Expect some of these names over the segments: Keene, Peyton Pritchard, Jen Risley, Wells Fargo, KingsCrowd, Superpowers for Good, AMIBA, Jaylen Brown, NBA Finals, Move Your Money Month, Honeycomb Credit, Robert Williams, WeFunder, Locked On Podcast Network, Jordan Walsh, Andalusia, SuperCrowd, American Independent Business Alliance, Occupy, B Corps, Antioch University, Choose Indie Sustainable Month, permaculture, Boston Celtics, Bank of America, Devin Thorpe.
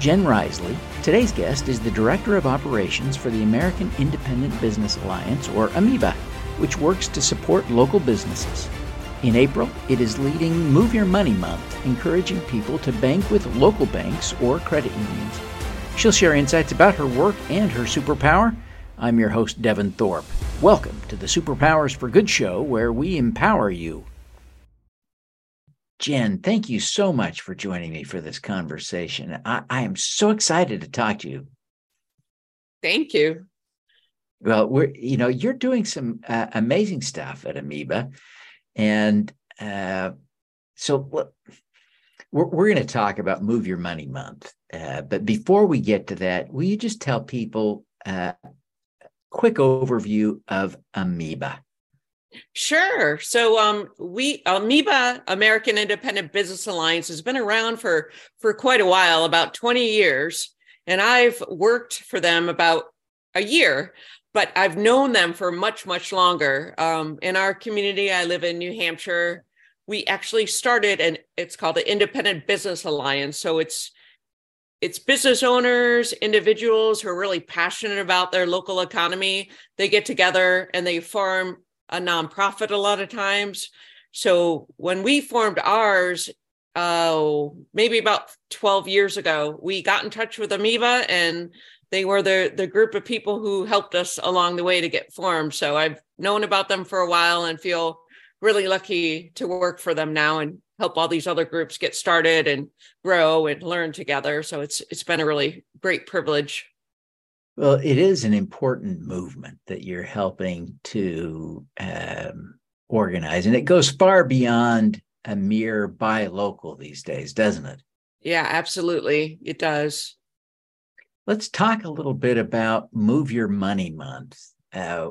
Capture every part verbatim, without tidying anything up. Jen Risley. Today's guest is the Director of Operations for the American Independent Business Alliance, or A M I B A, which works to support local businesses. In April, it is leading Move Your Money Month, encouraging people to bank with local banks or credit unions. She'll share insights about her work and her superpower. I'm your host, Devin Thorpe. Welcome to the Superpowers for Good show, where we empower you. Jen, thank you so much for joining me for this conversation. I, I am so excited to talk to you. Thank you. Well, we're you know, you're doing some uh, amazing stuff at A M I B A. And uh, so we're, we're going to talk about Move Your Money Month. Uh, but before we get to that, will you just tell people uh, a quick overview of A M I B A? Sure. So um, we A M I B A, American Independent Business Alliance, has been around for, for quite a while, about twenty years. And I've worked for them about a year, but I've known them for much, much longer. Um, in our community, I live in New Hampshire. We actually started, and it's called the Independent Business Alliance. So it's It's business owners, individuals who are really passionate about their local economy. They get together and they form a nonprofit a lot of times. So when we formed ours, uh, maybe about twelve years ago, we got in touch with A M I B A, and they were the, the group of people who helped us along the way to get formed. So I've known about them for a while and feel really lucky to work for them now and help all these other groups get started and grow and learn together. So it's it's been a really great privilege. Well, it is an important movement that you're helping to um, organize. And it goes far beyond a mere buy local these days, doesn't it? Yeah, absolutely. It does. Let's talk a little bit about Move Your Money Month. Uh,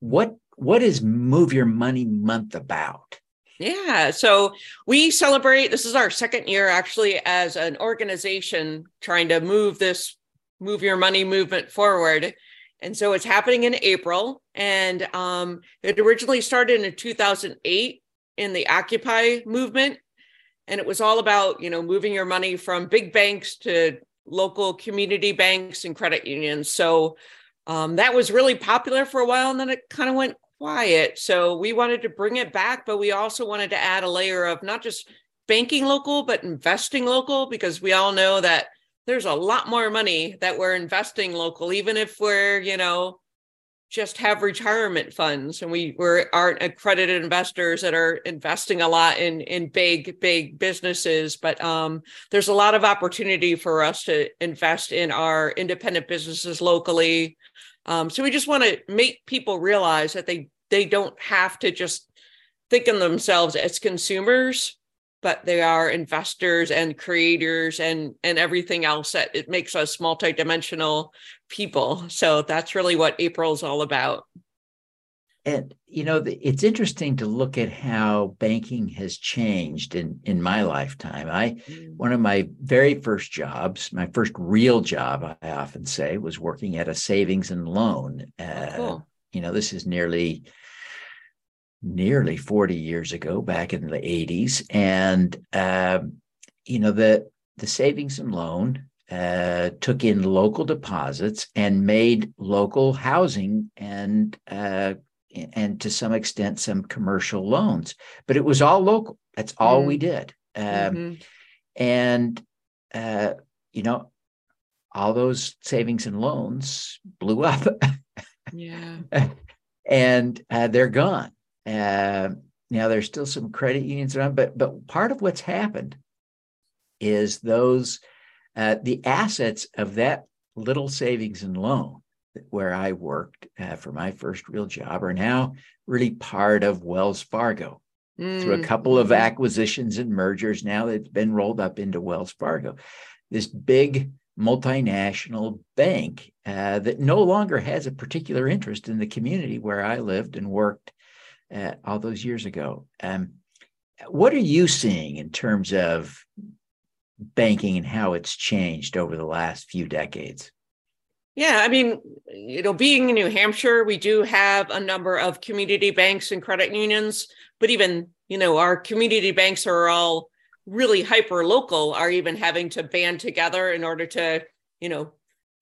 what what is Move Your Money Month about? Yeah. So we celebrate, this is our second year actually as an organization trying to move this Move Your Money movement forward. And so it's happening in April. And um, it originally started in two thousand eight in the Occupy movement. And it was all about, you know, moving your money from big banks to local community banks and credit unions. So um, that was really popular for a while. And then it kind of went quiet. So we wanted to bring it back, but we also wanted to add a layer of not just banking local, but investing local, because we all know that there's a lot more money that we're investing local, even if we're, you know, just have retirement funds and we we're, aren't accredited investors that are investing a lot in, in big, big businesses. But um, there's a lot of opportunity for us to invest in our independent businesses locally. Um, so we just want to make people realize that they they don't have to just think of themselves as consumers, but they are investors and creators and, and everything else that it makes us multidimensional people. So that's really what April's all about. And, you know, it's interesting to look at how banking has changed in, in my lifetime. I, one of my very first jobs, my first real job, I often say, was working at a savings and loan. Uh, cool. You know, this is nearly, nearly forty years ago, back in the eighties. And, um, you know, the, the savings and loan Uh, took in local deposits and made local housing and uh, and to some extent some commercial loans, but it was all local. That's all mm-hmm. we did. Um, mm-hmm. And uh, you know, all those savings and loans blew up. Yeah, and uh, they're gone. Uh, now there's still some credit unions around, but but part of what's happened is those. Uh, the assets of that little savings and loan where I worked uh, for my first real job are now really part of Wells Fargo. Mm. Through a couple of acquisitions and mergers, now it's been rolled up into Wells Fargo, this big multinational bank uh, that no longer has a particular interest in the community where I lived and worked uh, all those years ago. Um, what are you seeing in terms of banking and how it's changed over the last few decades? Yeah, I mean, you know, being in New Hampshire, we do have a number of community banks and credit unions, but even, you know, our community banks are all really hyper local are even having to band together in order to, you know,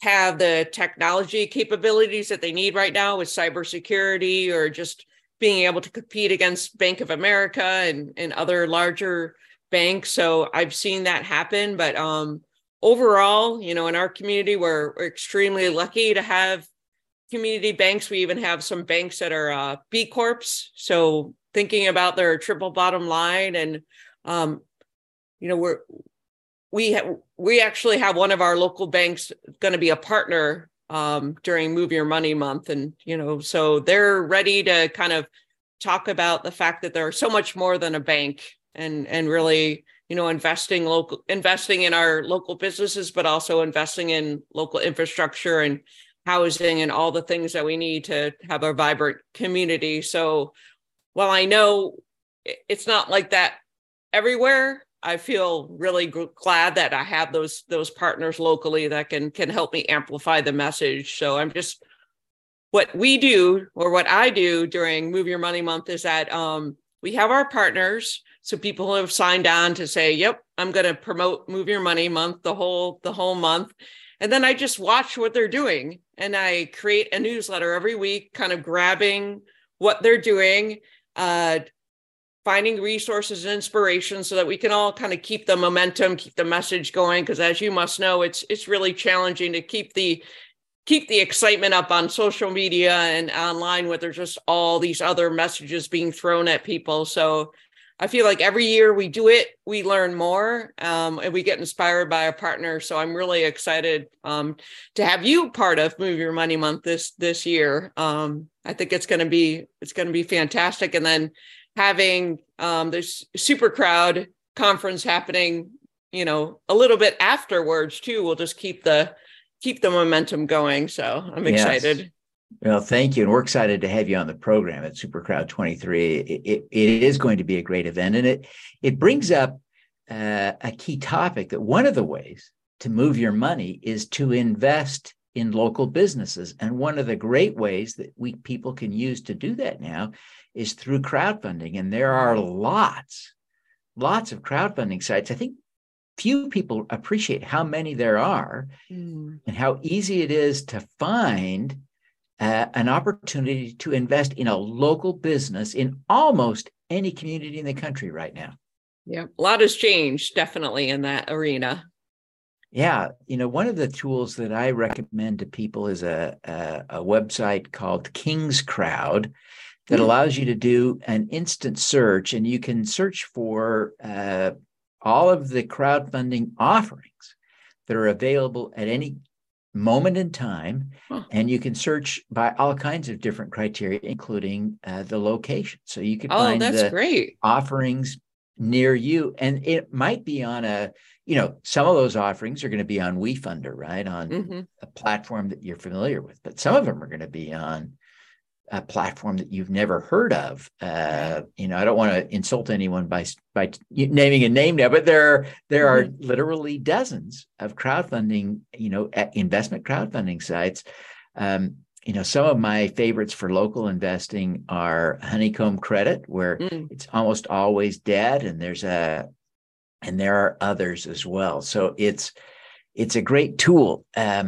have the technology capabilities that they need right now with cybersecurity, or just being able to compete against Bank of America and, and other larger banks. So I've seen that happen. But um, overall, you know, in our community, we're, we're extremely lucky to have community banks. We even have some banks that are uh, B Corps. So thinking about their triple bottom line, and, um, you know, we're, we ha- we actually have one of our local banks going to be a partner um, during Move Your Money Month. And, you know, so they're ready to kind of talk about the fact that they're so much more than a bank, and, and really, you know, investing local, investing in our local businesses, but also investing in local infrastructure and housing and all the things that we need to have a vibrant community. So while I know it's not like that everywhere, I feel really glad that I have those those partners locally that can can help me amplify the message. So I'm just, what we do, or what I do during Move Your Money Month, is that um, we have our partners. So people who have signed on to say, yep, I'm going to promote Move Your Money Month the whole the whole month. And then I just watch what they're doing. And I create a newsletter every week, kind of grabbing what they're doing, uh, finding resources and inspiration so that we can all kind of keep the momentum, keep the message going. Because as you must know, it's it's really challenging to keep the keep the excitement up on social media and online where there's just all these other messages being thrown at people. So I feel like every year we do it, we learn more, um, and we get inspired by our partner. So I'm really excited um, to have you part of Move Your Money Month this this year. Um, I think it's going to be it's going to be fantastic. And then having um, this SuperCrowd conference happening, you know, a little bit afterwards too, will just keep the keep the momentum going. So I'm excited. Yes. Well, thank you. And we're excited to have you on the program at SuperCrowd twenty-three. It, it, it is going to be a great event. And it, it brings up uh, a key topic, that one of the ways to move your money is to invest in local businesses. And one of the great ways that we people can use to do that now is through crowdfunding. And there are lots, lots of crowdfunding sites. I think few people appreciate how many there are mm. and how easy it is to find Uh, an opportunity to invest in a local business in almost any community in the country right now. Yeah, a lot has changed definitely in that arena. Yeah, you know, one of the tools that I recommend to people is a a, a website called KingsCrowd that mm-hmm. allows you to do an instant search, and you can search for uh, all of the crowdfunding offerings that are available at any moment in time, huh. and you can search by all kinds of different criteria, including uh, the location. So you can oh, find that's the great. offerings near you, and it might be on a, you know, some of those offerings are going to be on WeFunder, right, on mm-hmm. a platform that you're familiar with, but some of them are going to be on a platform that you've never heard of. Uh, you know, I don't want to insult anyone by by naming a name now, but there are, there mm-hmm. are literally dozens of crowdfunding, you know, investment crowdfunding sites. Um, you know, some of my favorites for local investing are Honeycomb Credit, where mm. it's almost always dead, and there's a and there are others as well. So it's it's a great tool, um,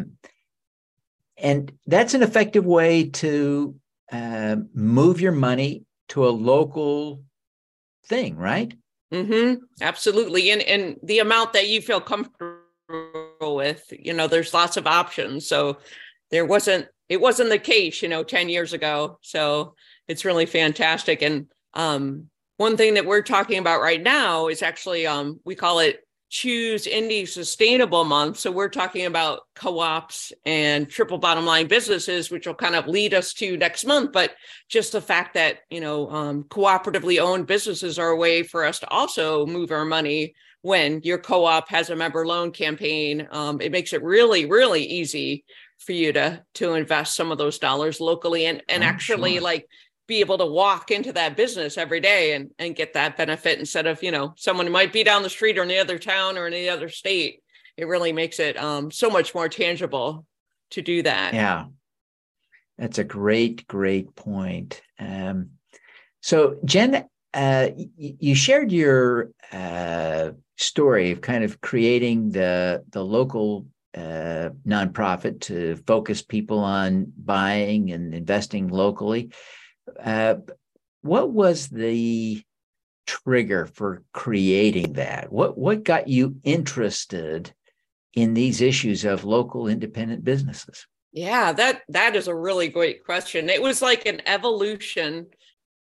and that's an effective way to Uh, move your money to a local thing, right? Mm-hmm. Absolutely. And and the amount that you feel comfortable with, you know, there's lots of options. So there wasn't, it wasn't the case, you know, ten years ago. So it's really fantastic. And um, one thing that we're talking about right now is actually, um, we call it Choose Indie Sustainable Month. So we're talking about co-ops and triple bottom line businesses, which will kind of lead us to next month. But just the fact that, you know, um, cooperatively owned businesses are a way for us to also move our money. When your co-op has a member loan campaign, um, it makes it really, really easy for you to, to invest some of those dollars locally and, and oh, actually sure. like be able to walk into that business every day and, and get that benefit instead of, you know, someone who might be down the street or in the other town or in the other state. It really makes it um, so much more tangible to do that. Yeah. That's a great, great point. Um, so Jen, Uh, you shared your uh, story of kind of creating the the local uh, nonprofit to focus people on buying and investing locally. Uh, what was the trigger for creating that? What what got you interested in these issues of local independent businesses? Yeah, that that is a really great question. It was like an evolution.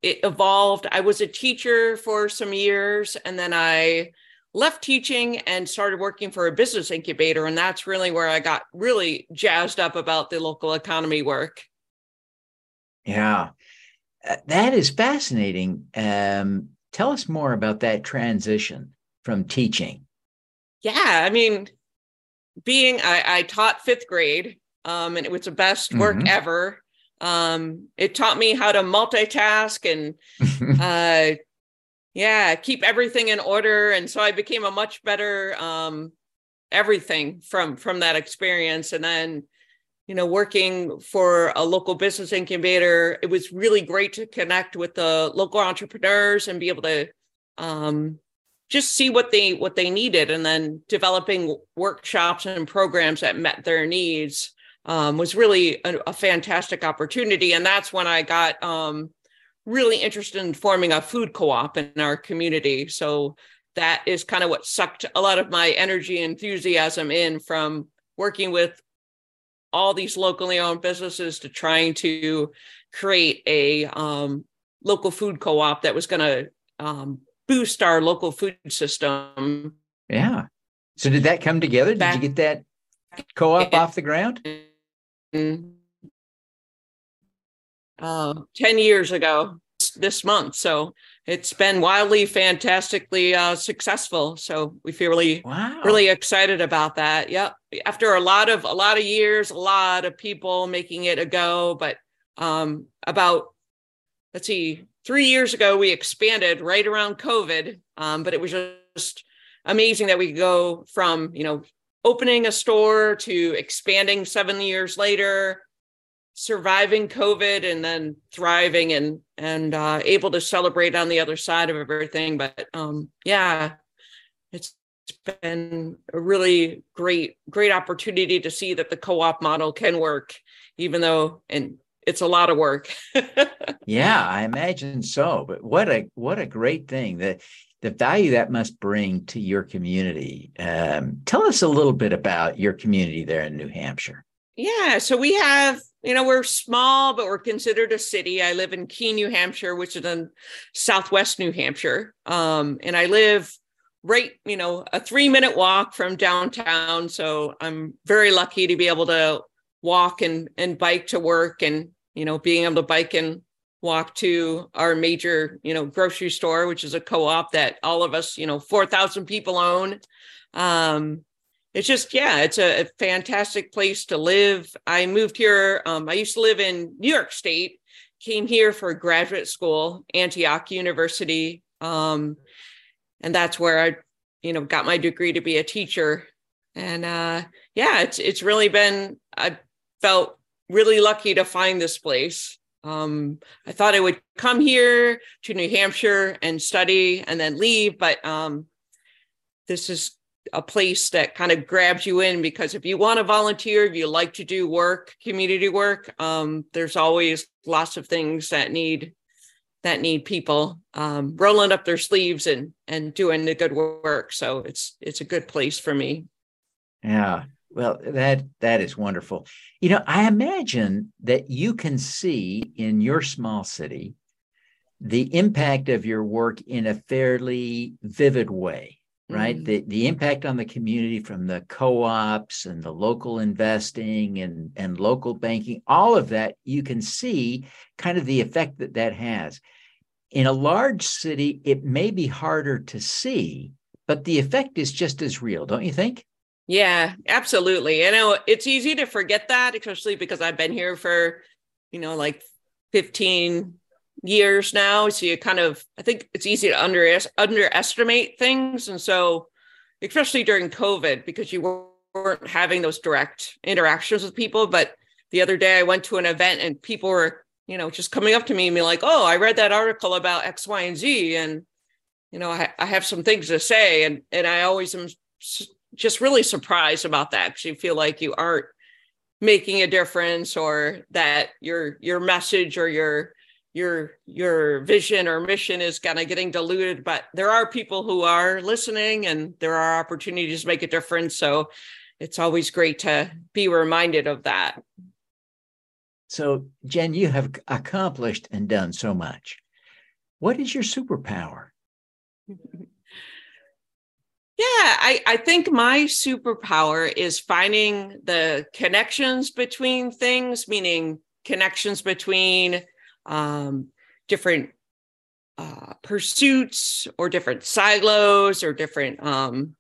It evolved. I was a teacher for some years, and then I left teaching and started working for a business incubator. And that's really where I got really jazzed up about the local economy work. Yeah, uh, that is fascinating. Um, tell us more about that transition from teaching. Yeah, I mean, being I, I taught fifth grade, um, and it was the best work mm-hmm. ever. Um, it taught me how to multitask and, uh, yeah, keep everything in order. And so I became a much better, um, everything from, from that experience. And then, you know, working for a local business incubator, it was really great to connect with the local entrepreneurs and be able to, um, just see what they, what they needed. And then developing workshops and programs that met their needs. Um, was really a, a fantastic opportunity. And that's when I got um, really interested in forming a food co-op in our community. So that is kind of what sucked a lot of my energy and enthusiasm in from working with all these locally owned businesses to trying to create a um, local food co-op that was going to um, boost our local food system. Yeah. So did that come together? Back- did you get that co-op off the ground? Uh, ten years ago this month. So it's been wildly, fantastically uh, successful. So we feel really, wow. really excited about that. Yep. After a lot of, a lot of years, a lot of people making it a go, but um, about, let's see, three years ago, we expanded right around COVID. Um, but it was just amazing that we could go from, you know, opening a store to expanding seven years later, surviving COVID, and then thriving and and uh, able to celebrate on the other side of everything. But um, yeah, it's been a really great, great opportunity to see that the co-op model can work, even though and it's a lot of work. Yeah, I imagine so. But what a what a great thing that. The value that must bring to your community. Um, tell us a little bit about your community there in New Hampshire. Yeah, so we have, you know, we're small, but we're considered a city. I live in Keene, New Hampshire, which is in Southwest New Hampshire. Um, and I live right, you know, a three minute walk from downtown. So I'm very lucky to be able to walk and, and bike to work and, you know, being able to bike and walk to our major, you know, grocery store, which is a co-op that all of us, you know, four thousand people own. Um, it's just, yeah, it's a, a fantastic place to live. I moved here. Um, I used to live in New York State, came here for graduate school, Antioch University. Um, and that's where I, you know, got my degree to be a teacher. And uh, yeah, it's, it's really been, I felt really lucky to find this place. Um, I thought I would come here to New Hampshire and study and then leave, but um, this is a place that kind of grabs you in because if you want to volunteer, if you like to do work, community work, um, there's always lots of things that need that need people um, rolling up their sleeves and and doing the good work. So it's it's a good place for me. Yeah. Well, that that is wonderful. You know, I imagine that you can see in your small city the impact of your work in a fairly vivid way, right? Mm-hmm. The the impact on the community from the co-ops and the local investing and, and local banking, all of that, you can see kind of the effect that that has. In a large city, it may be harder to see, but the effect is just as real, don't you think? Yeah, absolutely. I know it's easy to forget that, especially because I've been here for, you know, like fifteen years now. So you kind of, I think it's easy to under, underestimate things. And so, especially during COVID, because you weren't having those direct interactions with people. But the other day I went to an event and people were, you know, just coming up to me and be like, oh, I read that article about X, Y, and Z. And, you know, I, I have some things to say. And, and I always am just really surprised about that, because you feel like you aren't making a difference, or that your, your message or your, your, your vision or mission is kind of getting diluted. But there are people who are listening, and there are opportunities to make a difference. So it's always great to be reminded of that. So, Jen, you have accomplished and done so much. What is your superpower? Yeah, I, I think my superpower is finding the connections between things, meaning connections between um, different uh, pursuits or different silos or different um,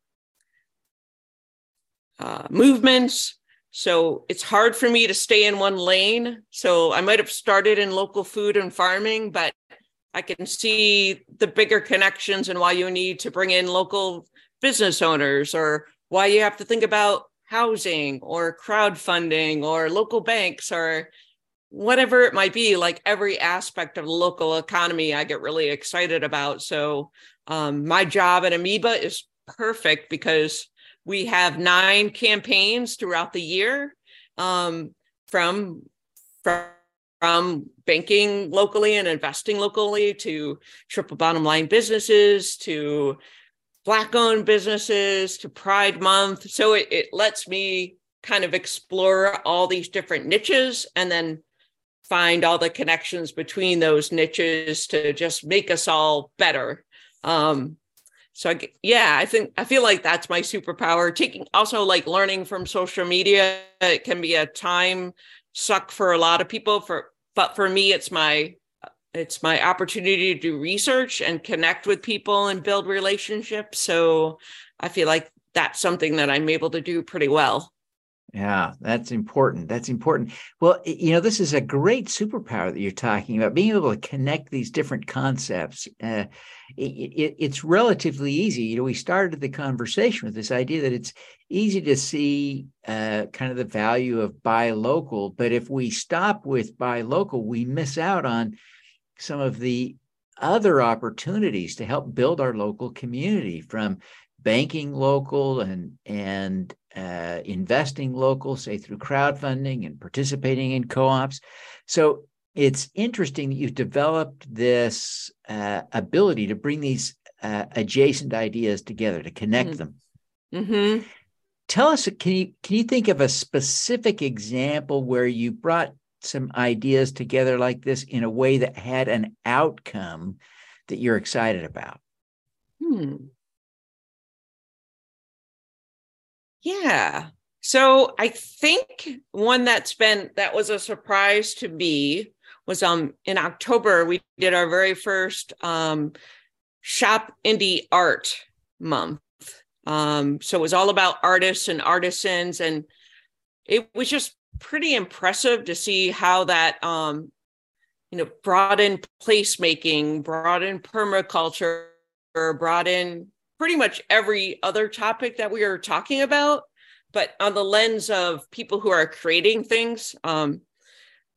uh, movements. So it's hard for me to stay in one lane. So I might have started in local food and farming, but I can see the bigger connections and why you need to bring in local business owners, or why you have to think about housing or crowdfunding or local banks or whatever it might be. Like every aspect of the local economy I get really excited about. So um, my job at Amoeba is perfect, because we have nine campaigns throughout the year, um, from, from from banking locally and investing locally, to triple bottom line businesses, to Black-owned businesses, to Pride Month. So it, it lets me kind of explore all these different niches and then find all the connections between those niches to just make us all better. Um, so I, yeah, I think, I feel like that's my superpower. Taking also like learning from social media, it can be a time suck for a lot of people, for, but for me, it's my It's my opportunity to do research and connect with people and build relationships. So I feel like that's something that I'm able to do pretty well. Yeah, that's important. That's important. Well, you know, this is a great superpower that you're talking about, being able to connect these different concepts. Uh, it, it, it's relatively easy. You know, we started the conversation with this idea that it's easy to see uh, kind of the value of buy local, but if we stop with buy local, we miss out on some of the other opportunities to help build our local community, from banking local and and uh, investing local, say through crowdfunding and participating in co-ops. So it's interesting that you've developed this uh, ability to bring these uh, adjacent ideas together, to connect mm-hmm. them. Mm-hmm. Tell us, can you can you think of a specific example where you brought some ideas together like this in a way that had an outcome that you're excited about? Hmm. Yeah. So I think one that's been, that was a surprise to me was um in October, we did our very first um, Shop Indie Art Month. Um, so it was all about artists and artisans, and it was just pretty impressive to see how that, um, you know, brought in placemaking, brought in permaculture, brought in pretty much every other topic that we were talking about, but on the lens of people who are creating things, um,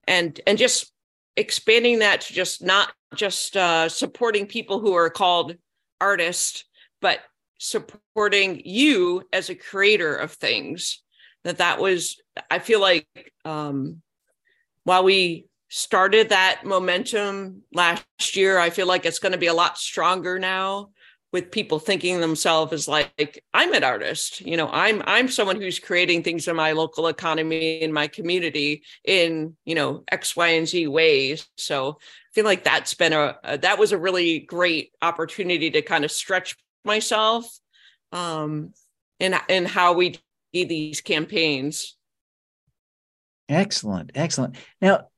and and just expanding that to just not just uh, supporting people who are called artists, but supporting you as a creator of things. That that was, I feel like um, while we started that momentum last year, I feel like it's going to be a lot stronger now, with people thinking themselves as like, I'm an artist, you know, I'm I'm someone who's creating things in my local economy, in my community, in, you know, X, Y, and Z ways. So I feel like that's been a, a that was a really great opportunity to kind of stretch myself um, in, in how we these campaigns. Excellent. Excellent. Now,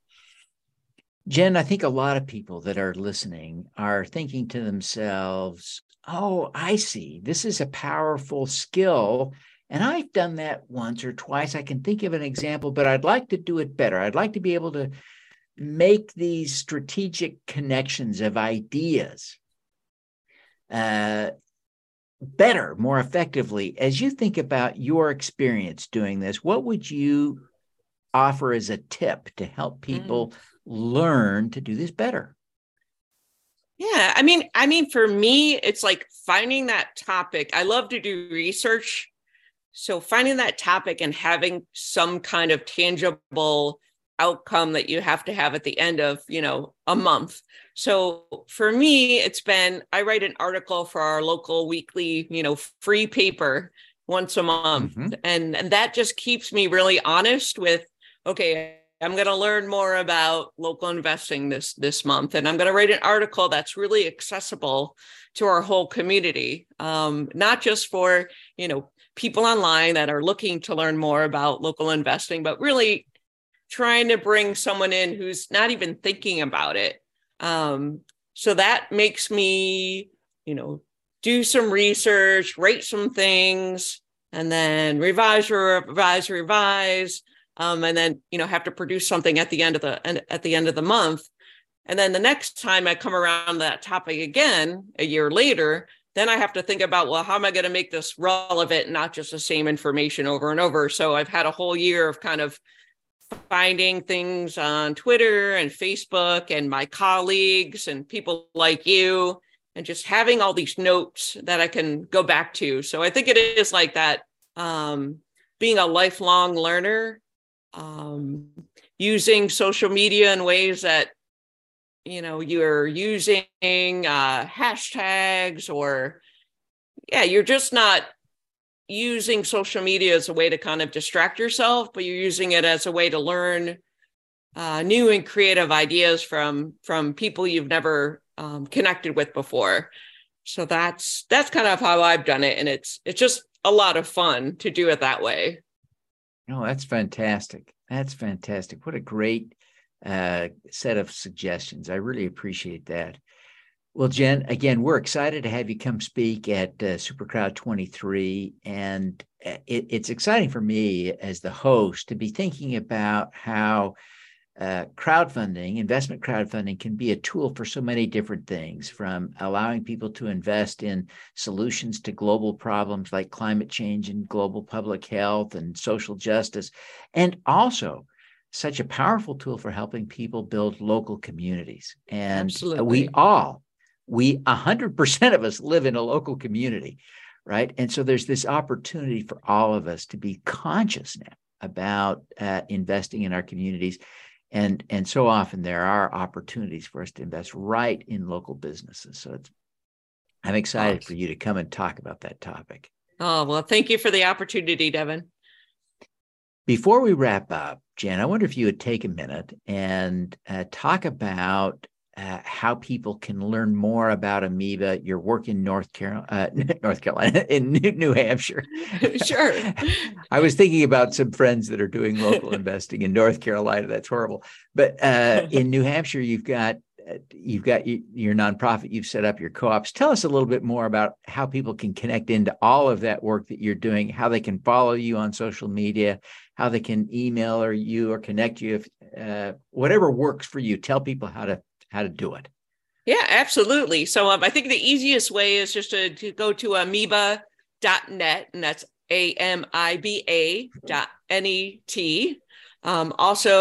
Jen, I think a lot of people that are listening are thinking to themselves, oh, I see. This is a powerful skill. And I've done that once or twice. I can think of an example, but I'd like to do it better. I'd like to be able to make these strategic connections of ideas Uh better, more effectively. As you think about your experience doing this, what would you offer as a tip to help people mm. learn to do this better? Yeah, I mean, I mean, for me, it's like finding that topic. I love to do research. So finding that topic and having some kind of tangible outcome that you have to have at the end of, you know, a month. So for me, it's been, I write an article for our local weekly, you know, free paper once a month. Mm-hmm. And, and that just keeps me really honest with, okay, I'm going to learn more about local investing this, this month. And I'm going to write an article that's really accessible to our whole community. Um, not just for, you know, people online that are looking to learn more about local investing, but really trying to bring someone in who's not even thinking about it. Um, so that makes me, you know, do some research, write some things, and then revise, revise, revise. Um, and then, you know, have to produce something at the end of the end, at the end of the month. And then the next time I come around that topic again, a year later, then I have to think about, well, how am I going to make this relevant and not just the same information over and over? So I've had a whole year of kind of finding things on Twitter and Facebook and my colleagues and people like you, and just having all these notes that I can go back to. So I think it is like that, um, being a lifelong learner, um, using social media in ways that, you know, you're using uh, hashtags or, yeah, you're just not using social media as a way to kind of distract yourself, but you're using it as a way to learn uh, new and creative ideas from from people you've never um, connected with before. So that's that's kind of how I've done it, and it's it's just a lot of fun to do it that way. Oh, that's fantastic! That's fantastic! What a great uh, set of suggestions. I really appreciate that. Well, Jen, again, we're excited to have you come speak at uh, SuperCrowd twenty-three, and it, it's exciting for me as the host to be thinking about how uh, crowdfunding, investment crowdfunding, can be a tool for so many different things, from allowing people to invest in solutions to global problems like climate change and global public health and social justice, and also such a powerful tool for helping people build local communities. And Absolutely. we all We one hundred percent of us live in a local community, right? And so there's this opportunity for all of us to be conscious now about uh, investing in our communities. And, and so often there are opportunities for us to invest right in local businesses. So it's, I'm excited Awesome. for you to come and talk about that topic. Oh, well, thank you for the opportunity, Devin. Before we wrap up, Jen, I wonder if you would take a minute and uh, talk about Uh, how people can learn more about Amoeba, your work in North Carolina, uh, North Carolina, in New, New Hampshire. Sure. I was thinking about some friends that are doing local investing in North Carolina. That's horrible. But uh, in New Hampshire, you've got uh, you've got your, your nonprofit. You've set up your co-ops. Tell us a little bit more about how people can connect into all of that work that you're doing, how they can follow you on social media, how they can email or you or connect you, if uh, whatever works for you. Tell people how to how to do it. Yeah, absolutely. So um, I think the easiest way is just to, to go to amoeba dot net, and that's A M I B A dot N E T. Um, also,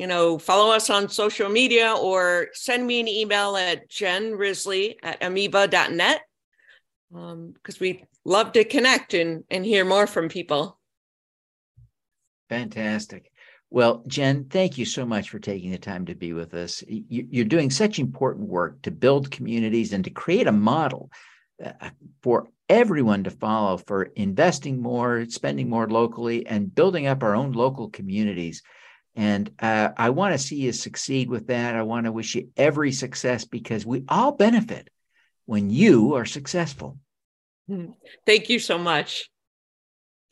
you know, follow us on social media or send me an email at jenrisley at amoeba dot net, um, because we love to connect and, and hear more from people. Fantastic. Well, Jen, thank you so much for taking the time to be with us. You're doing such important work to build communities and to create a model for everyone to follow for investing more, spending more locally, and building up our own local communities. And uh, I want to see you succeed with that. I want to wish you every success, because we all benefit when you are successful. Thank you so much.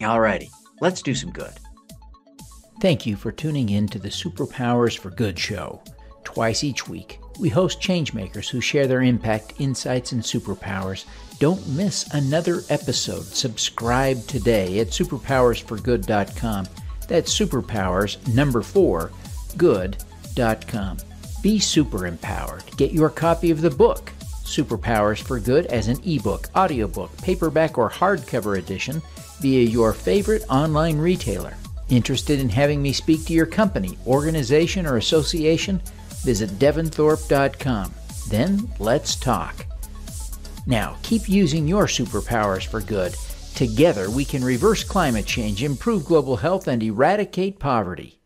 All righty. Let's do some good. Thank you for tuning in to the Superpowers for Good show. Twice each week, we host changemakers who share their impact, insights, and superpowers. Don't miss another episode. Subscribe today at superpowers for good dot com. That's superpowers, number four, good dot com. Be super empowered. Get your copy of the book, Superpowers for Good, as an ebook, audiobook, paperback, or hardcover edition via your favorite online retailer. Interested in having me speak to your company, organization, or association? Visit devin thorpe dot com. Then let's talk. Now, keep using your superpowers for good. Together, we can reverse climate change, improve global health, and eradicate poverty.